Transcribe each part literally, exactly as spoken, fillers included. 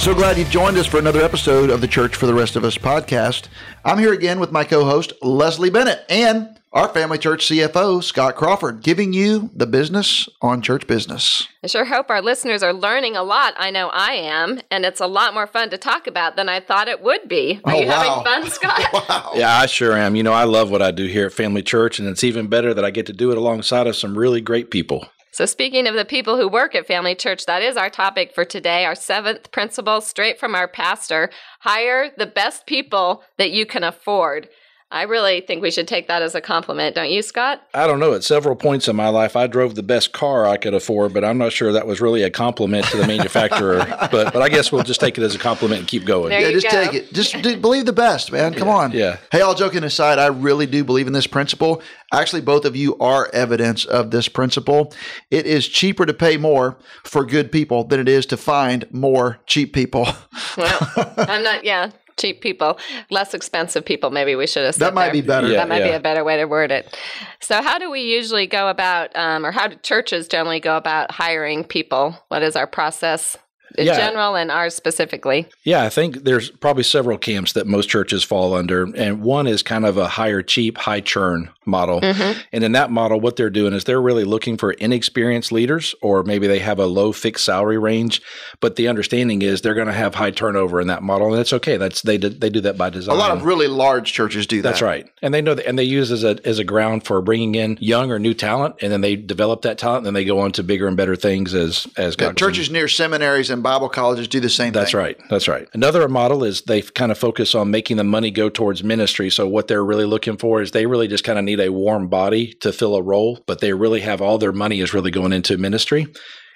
So glad you've joined us for another episode of the Church for the Rest of Us podcast. I'm here again with my co-host, Leslie Bennett, and our Family Church C F O, Scott Crawford, giving you the business on church business. I sure hope our listeners are learning a lot. I know I am, and it's a lot more fun to talk about than I thought it would be. Are oh, you wow. having fun, Scott? Wow. Yeah, I sure am. You know, I love what I do here at Family Church, and it's even better that I get to do it alongside of some really great people. So speaking of the people who work at Family Church, that is our topic for today, our seventh principle, straight from our pastor: hire the best people that you can afford. I really think we should take that as a compliment, don't you, Scott? I don't know. At several points in my life, I drove the best car I could afford, but I'm not sure that was really a compliment to the manufacturer. but but I guess we'll just take it as a compliment and keep going. There yeah, just go. take it. Just believe the best, man. Come yeah, on. Yeah. Hey, all joking aside, I really do believe in this principle. Actually, both of you are evidence of this principle. It is cheaper to pay more for good people than it is to find more cheap people. Well, I'm not, yeah. cheap people, less expensive people, maybe we should have said. That might there. be better. Yeah, that might yeah. be a better way to word it. So how do we usually go about, um, or how do churches generally go about hiring people? What is our process in yeah. general and ours specifically? Yeah, I think there's probably several camps that most churches fall under. And one is kind of a hire cheap, high churn model. Mm-hmm. And in that model, what they're doing is they're really looking for inexperienced leaders, or maybe they have a low fixed salary range. But the understanding is they're going to have high turnover in that model. And it's okay. That's they do, they do that by design. A lot of really large churches do that. That's right. And they know that, and they use as a as a ground for bringing in young or new talent. And then they develop that talent. And then they go on to bigger and better things as, as yeah, God. Churches near seminaries and Bible colleges do the same thing. That's right. That's right. Another model is they kind of focus on making the money go towards ministry. So what they're really looking for is they really just kind of need a warm body to fill a role, but they really have all their money is really going into ministry.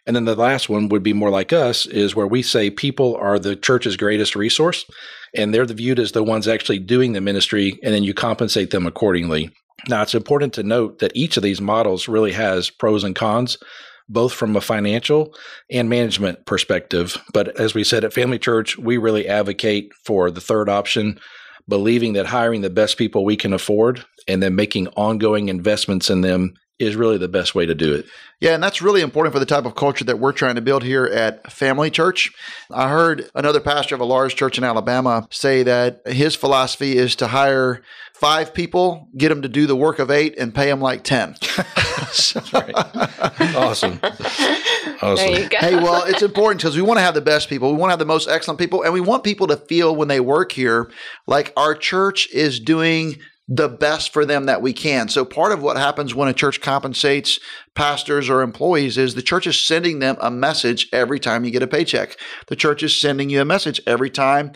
And then the last one would be more like us, is where we say people are the church's greatest resource, and they're viewed as the ones actually doing the ministry, and then you compensate them accordingly. Now, it's important to note that each of these models really has pros and cons, both from a financial and management perspective. But as we said at Family Church, we really advocate for the third option, believing that hiring the best people we can afford and then making ongoing investments in them is really the best way to do it. Yeah, and that's really important for the type of culture that we're trying to build here at Family Church. I heard another pastor of a large church in Alabama say that his philosophy is to hire five people, get them to do the work of eight, and pay them like ten. That's right. Awesome. Awesome. There you go. Hey, well, it's important because we want to have the best people. We want to have the most excellent people, and we want people to feel when they work here like our church is doing the best for them that we can. So part of what happens when a church compensates pastors or employees is the church is sending them a message every time you get a paycheck. The church is sending you a message every time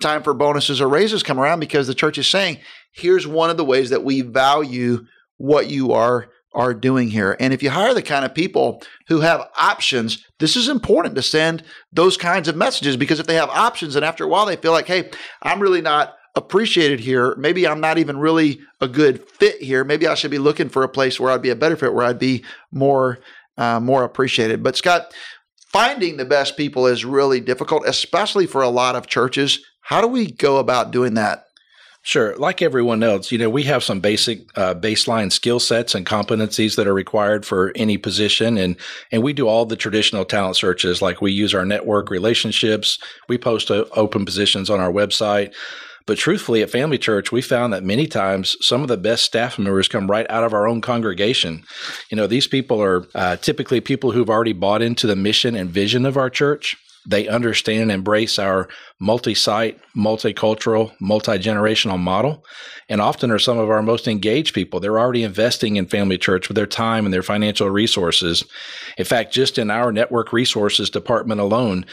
time for bonuses or raises come around, because the church is saying, here's one of the ways that we value what you are are doing here. And if you hire the kind of people who have options, this is important to send those kinds of messages, because if they have options and after a while they feel like, hey, I'm really not appreciated here. Maybe I'm not even really a good fit here. Maybe I should be looking for a place where I'd be a better fit, where I'd be more, uh, more appreciated. But Scott, finding the best people is really difficult, especially for a lot of churches. How do we go about doing that? Sure. Like everyone else, you know, we have some basic uh, baseline skill sets and competencies that are required for any position. And and we do all the traditional talent searches, like we use our network relationships. We post uh, open positions on our website. But truthfully, at Family Church, we found that many times some of the best staff members come right out of our own congregation. You know, these people are uh, typically people who've already bought into the mission and vision of our church. They understand and embrace our multi-site, multicultural, multi-generational model, and often are some of our most engaged people. They're already investing in Family Church with their time and their financial resources. In fact, just in our network resources department alone,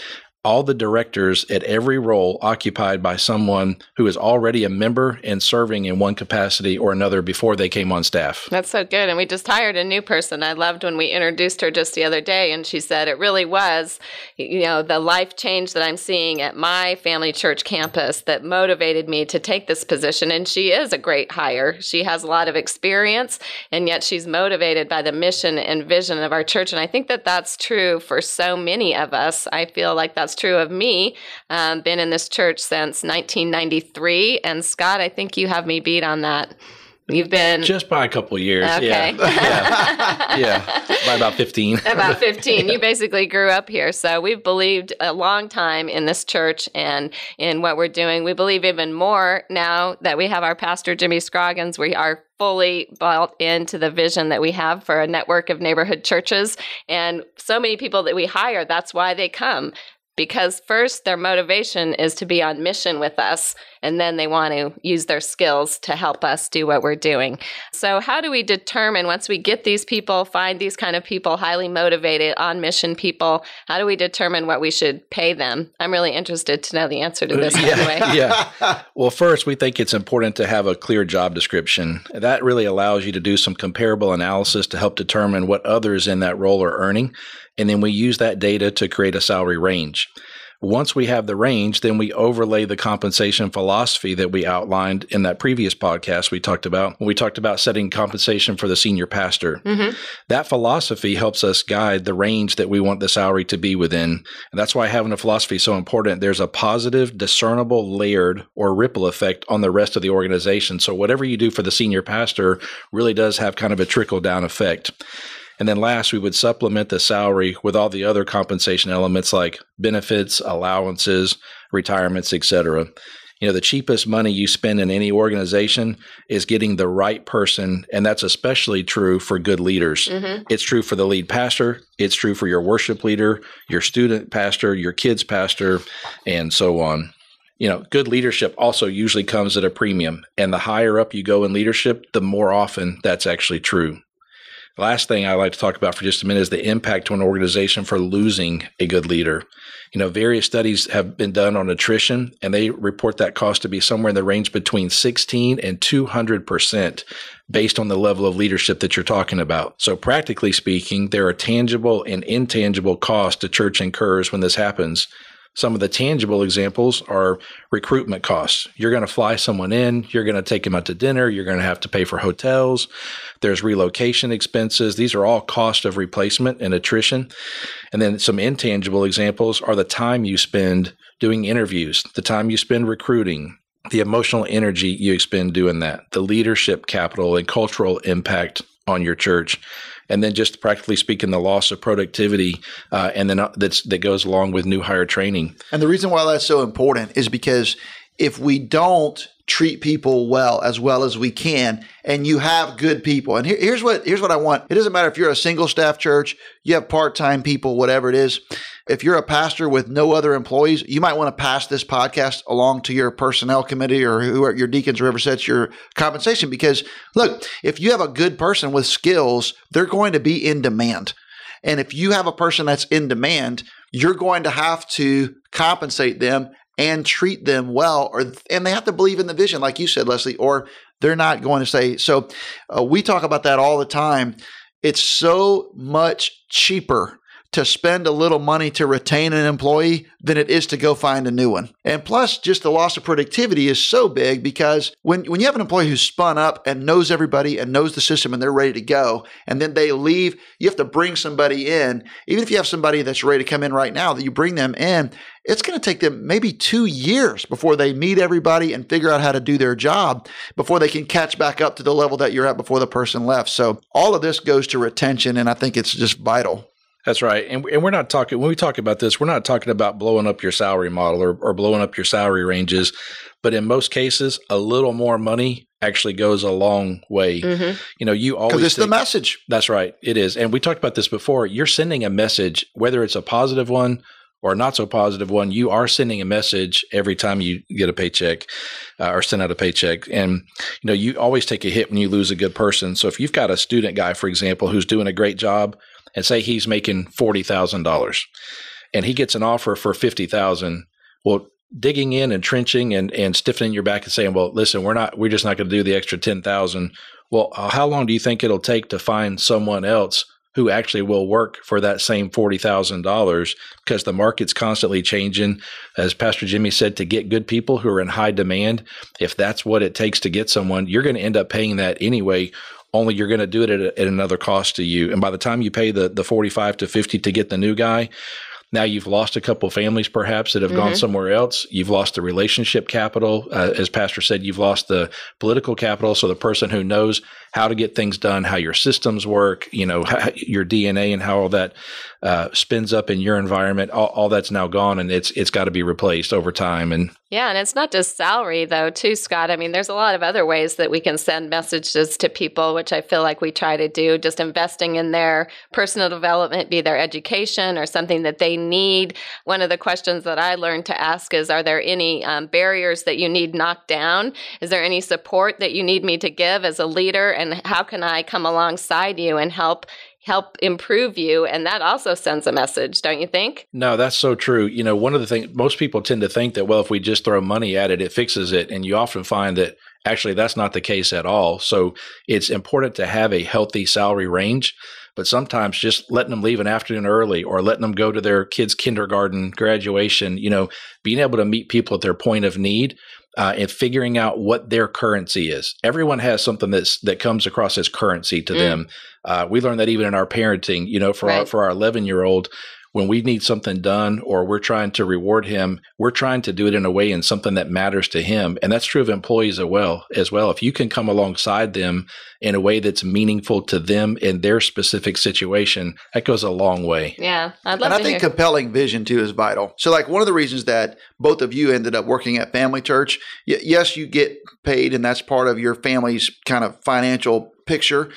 all the directors at every role occupied by someone who is already a member and serving in one capacity or another before they came on staff. That's so good. And we just hired a new person. I loved when we introduced her just the other day, and she said it really was, you know, the life change that I'm seeing at my Family Church campus that motivated me to take this position. And she is a great hire. She has a lot of experience, and yet she's motivated by the mission and vision of our church. And I think that that's true for so many of us. I feel like that's true of me. Um, been in this church since nineteen ninety-three. And Scott, I think you have me beat on that. You've been... Just by a couple of years. Okay. Yeah. yeah. yeah. By about fifteen. About fifteen. Yeah. You basically grew up here. So we've believed a long time in this church and in what we're doing. We believe even more now that we have our pastor, Jimmy Scroggins. We are fully bought into the vision that we have for a network of neighborhood churches. And so many people that we hire, that's why they come. Because first, their motivation is to be on mission with us, and then they want to use their skills to help us do what we're doing. So how do we determine, once we get these people, find these kind of people, highly motivated, on-mission people, how do we determine what we should pay them? I'm really interested to know the answer to this, yeah, by the way. Yeah. Well, first, we think it's important to have a clear job description. That really allows you to do some comparable analysis to help determine what others in that role are earning. And then we use that data to create a salary range. Once we have the range, then we overlay the compensation philosophy that we outlined in that previous podcast we talked about, when we talked about setting compensation for the senior pastor. Mm-hmm. That philosophy helps us guide the range that we want the salary to be within. And that's why having a philosophy is so important. There's a positive, discernible, layered, or ripple effect on the rest of the organization. So whatever you do for the senior pastor really does have kind of a trickle-down effect. And then last, we would supplement the salary with all the other compensation elements like benefits, allowances, retirements, et cetera. You know, the cheapest money you spend in any organization is getting the right person, and that's especially true for good leaders. Mm-hmm. It's true for the lead pastor. It's true for your worship leader, your student pastor, your kids pastor, and so on. You know, good leadership also usually comes at a premium, and the higher up you go in leadership, the more often that's actually true. Last thing I like to talk about for just a minute is the impact to an organization for losing a good leader. You know, various studies have been done on attrition, and they report that cost to be somewhere in the range between sixteen and two hundred percent based on the level of leadership that you're talking about. So practically speaking, there are tangible and intangible costs the church incurs when this happens. Some of the tangible examples are recruitment costs. You're going to fly someone in, you're going to take them out to dinner, you're going to have to pay for hotels. There's relocation expenses. These are all cost of replacement and attrition. And then some intangible examples are the time you spend doing interviews, the time you spend recruiting, the emotional energy you expend doing that, the leadership capital and cultural impact on your church. And then just practically speaking, the loss of productivity uh, and then that's, that goes along with new hire training. And the reason why that's so important is because if we don't treat people well as well as we can, and you have good people. And here, here's what here's what I want. It doesn't matter if you're a single staff church, you have part-time people, whatever it is. If you're a pastor with no other employees, you might want to pass this podcast along to your personnel committee or who are your deacons, whoever sets your compensation. Because look, if you have a good person with skills, they're going to be in demand. And if you have a person that's in demand, you're going to have to compensate them and treat them well, or and they have to believe in the vision, like you said, Leslie, or they're not going to say. So uh, we talk about that all the time. It's so much cheaper to spend a little money to retain an employee than it is to go find a new one. And plus, just the loss of productivity is so big because when, when you have an employee who's spun up and knows everybody and knows the system and they're ready to go, and then they leave, you have to bring somebody in. Even if you have somebody that's ready to come in right now, that you bring them in, it's going to take them maybe two years before they meet everybody and figure out how to do their job before they can catch back up to the level that you're at before the person left. So all of this goes to retention, and I think it's just vital. That's right. And, and we're not talking, when we talk about this, we're not talking about blowing up your salary model or, or blowing up your salary ranges. But in most cases, a little more money actually goes a long way. Mm-hmm. You know, you always 'cause it's think, the message. That's right. It is. And we talked about this before. You're sending a message, whether it's a positive one or not so positive one, you are sending a message every time you get a paycheck uh, or send out a paycheck. And, you know, you always take a hit when you lose a good person. So if you've got a student guy, for example, who's doing a great job, and say he's making forty thousand dollars. and he gets an offer for fifty thousand dollars, well, digging in and trenching and, and stiffening your back and saying, well, listen, we're not, we're just not going to do the extra ten thousand dollars. Well, how long do you think it'll take to find someone else who actually will work for that same forty thousand dollars? Because the market's constantly changing. As Pastor Jimmy said, to get good people who are in high demand, if that's what it takes to get someone, you're going to end up paying that anyway, only you're going to do it at, a, at another cost to you. And by the time you pay the, the forty-five to fifty to get the new guy, now you've lost a couple families perhaps that have mm-hmm. gone somewhere else. You've lost the relationship capital. Uh, as Pastor said, you've lost the political capital. So the person who knows how to get things done, how your systems work, you know, how, your D N A and how all that uh, spins up in your environment, all, all that's now gone, and it's it's got to be replaced over time. And yeah, and it's not just salary though, too, Scott. I mean, there's a lot of other ways that we can send messages to people, which I feel like we try to do, just investing in their personal development, be their education or something that they need. One of the questions that I learned to ask is, are there any um, barriers that you need knocked down? Is there any support that you need me to give as a leader? And how can I come alongside you and help help improve you? And that also sends a message, don't you think? No, that's so true. You know, one of the things, most people tend to think that, well, if we just throw money at it, it fixes it. And you often find that actually that's not the case at all. So it's important to have a healthy salary range. But sometimes just letting them leave an afternoon early or letting them go to their kids' kindergarten, graduation, you know, being able to meet people at their point of need uh, and figuring out what their currency is. Everyone has something that's, that comes across as currency to mm. them. Uh, we learned that even in our parenting, you know, for right. our, for our eleven-year-old, when we need something done or we're trying to reward him, we're trying to do it in a way in something that matters to him. And that's true of employees as well. As well, if you can come alongside them in a way that's meaningful to them in their specific situation, that goes a long way. Yeah, I'd love and to I think hear. compelling vision, too, is vital. So, like, one of the reasons that both of you ended up working at Family Church, y- yes, you get paid, and that's part of your family's kind of financial picture,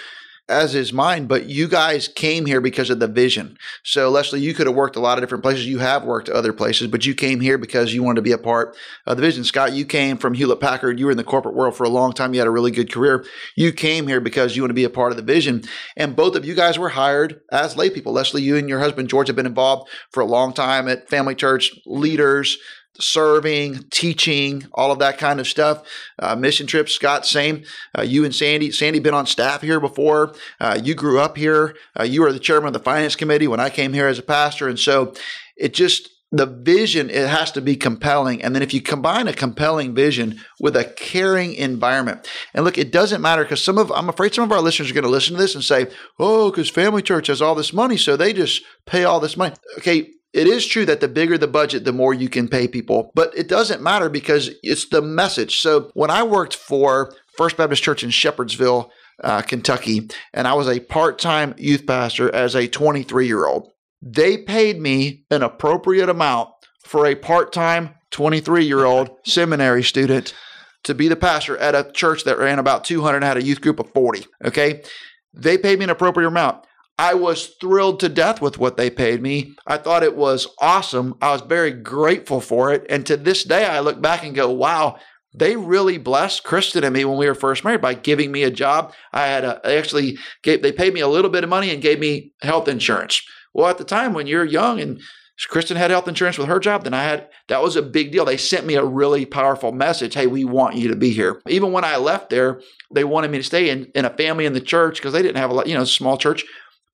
as is mine, but you guys came here because of the vision. So, Leslie, you could have worked a lot of different places. You have worked other places, but you came here because you wanted to be a part of the vision. Scott, you came from Hewlett Packard. You were in the corporate world for a long time. You had a really good career. You came here because you want to be a part of the vision. And both of you guys were hired as lay people. Leslie, you and your husband, George, have been involved for a long time at Family Church, leaders, serving, teaching, all of that kind of stuff. Uh, mission trips, Scott, same. Uh, you and Sandy. Sandy been on staff here before. Uh, you grew up here. Uh, you were the chairman of the finance committee when I came here as a pastor. And so it just, the vision, it has to be compelling. And then if you combine a compelling vision with a caring environment, and look, it doesn't matter because some of, I'm afraid some of our listeners are going to listen to this and say, oh, because Family Church has all this money, so they just pay all this money. Okay. It is true that the bigger the budget, the more you can pay people, but it doesn't matter because it's the message. So when I worked for First Baptist Church in Shepherdsville, uh, Kentucky, and I was a part-time youth pastor as a twenty-three-year-old, they paid me an appropriate amount for a part-time twenty-three-year-old seminary student to be the pastor at a church that ran about two hundred and had a youth group of forty, okay? They paid me an appropriate amount. I was thrilled to death with what they paid me. I thought it was awesome. I was very grateful for it. And to this day, I look back and go, wow, they really blessed Kristen and me when we were first married by giving me a job. I had a, they actually gave, they paid me a little bit of money and gave me health insurance. Well, at the time when you're young and Kristen had health insurance with her job, then I had, that was a big deal. They sent me a really powerful message. Hey, we want you to be here. Even when I left there, they wanted me to stay in, in a family in the church because they didn't have a lot, you know, small church.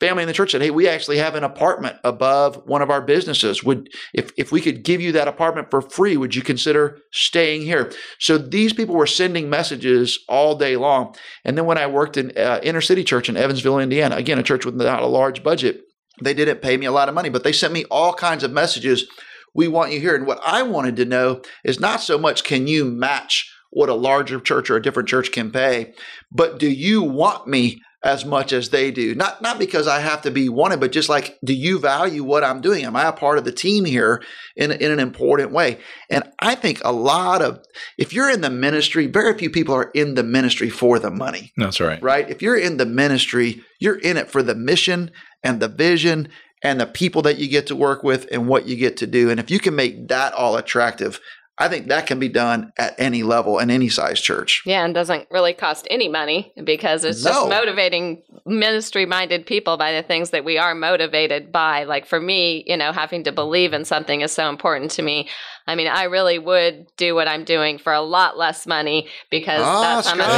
Family in the church said, hey, we actually have an apartment above one of our businesses. Would if, if we could give you that apartment for free, would you consider staying here? So these people were sending messages all day long. And then when I worked in uh, inner city church in Evansville, Indiana, again, a church without a large budget, they didn't pay me a lot of money, but they sent me all kinds of messages. We want you here. And what I wanted to know is not so much can you match what a larger church or a different church can pay, but do you want me as much as they do? Not not because I have to be wanted, but just like, do you value what I'm doing? Am I a part of the team here in, in an important way? And I think a lot of, if you're in the ministry, very few people are in the ministry for the money. That's right. Right? If you're in the ministry, you're in it for the mission and the vision and the people that you get to work with and what you get to do. And if you can make that all attractive, I think that can be done at any level in any size church. Yeah, and doesn't really cost any money because it's no. just motivating ministry-minded people by the things that we are motivated by. Like for me, you know, having to believe in something is so important to me. I mean, I really would do what I'm doing for a lot less money because oh, that's how much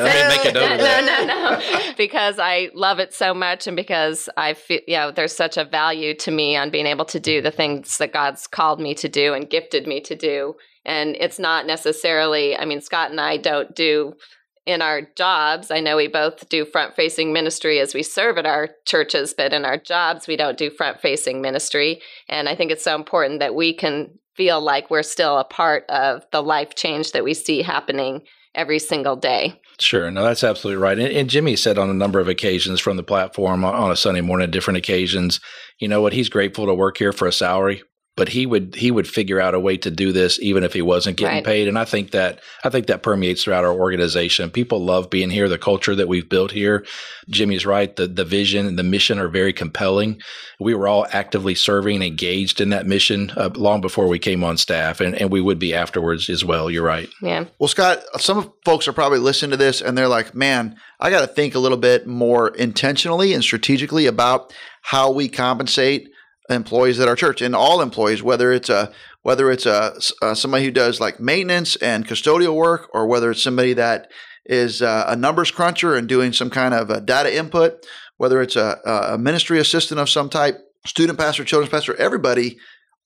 really No, no, no. Because I love it so much and because I feel, you know, there's such a value to me on being able to do the things that God's called me to do and gifted me to do. And it's not necessarily, I mean, Scott and I don't do in our jobs. I know we both do front-facing ministry as we serve at our churches, but in our jobs, we don't do front-facing ministry. And I think it's so important that we can feel like we're still a part of the life change that we see happening every single day. Sure. No, that's absolutely right. And, and Jimmy said on a number of occasions from the platform on, on a Sunday morning, at different occasions, you know what, he's grateful to work here for a salary, but he would he would figure out a way to do this even if he wasn't getting right. paid. And I think that I think that permeates throughout our organization. People love being here. The culture that we've built here, Jimmy's right, the, the vision and the mission are very compelling. We were all actively serving, engaged in that mission uh, long before we came on staff, and, and we would be afterwards as well. You're right. Yeah. Well, Scott, some folks are probably listening to this and they're like, man, I got to think a little bit more intentionally and strategically about how we compensate employees at our church, and all employees, whether it's a whether it's a, a somebody who does like maintenance and custodial work, or whether it's somebody that is a, a numbers cruncher and doing some kind of a data input, whether it's a, a ministry assistant of some type, student pastor, children's pastor, everybody.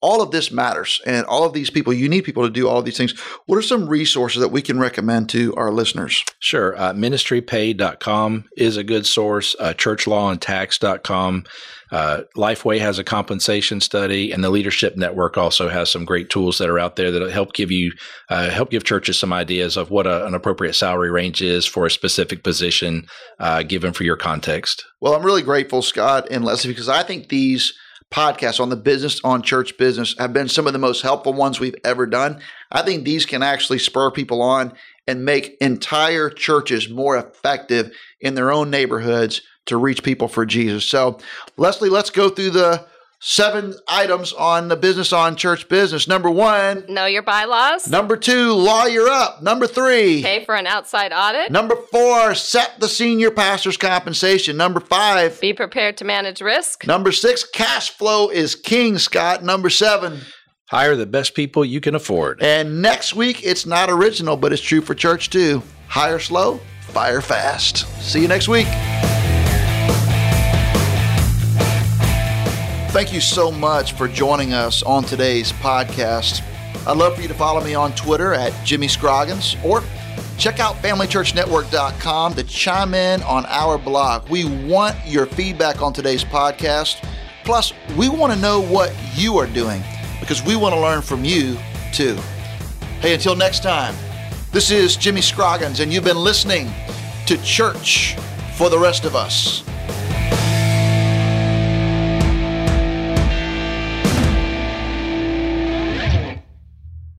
All of this matters, and all of these people, you need people to do all of these things. What are some resources that we can recommend to our listeners? Sure. Uh, Ministry Pay dot com is a good source. Uh, Church Law and Tax dot com. Uh, LifeWay has a compensation study, and the Leadership Network also has some great tools that are out there that help give you, uh, help give churches some ideas of what a, an appropriate salary range is for a specific position uh, given for your context. Well, I'm really grateful, Scott and Leslie, because I think these podcasts on the business, on church business, have been some of the most helpful ones we've ever done. I think these can actually spur people on and make entire churches more effective in their own neighborhoods to reach people for Jesus. So, Leslie, let's go through the seven items on the business, on church business. Number one, know your bylaws. Number two, lawyer up. Number three, pay for an outside audit. Number four, set the senior pastor's compensation. Number five, be prepared to manage risk. Number six, cash flow is king, Scott. Number seven, hire the best people you can afford. And next week, it's not original, but it's true for church too. Hire slow, fire fast. See you next week. Thank you so much for joining us on today's podcast. I'd love for you to follow me on Twitter at Jimmy Scroggins, or check out Family Church Network dot com to chime in on our blog. We want your feedback on today's podcast. Plus, we want to know what you are doing because we want to learn from you too. Hey, until next time, this is Jimmy Scroggins, and you've been listening to Church for the Rest of Us.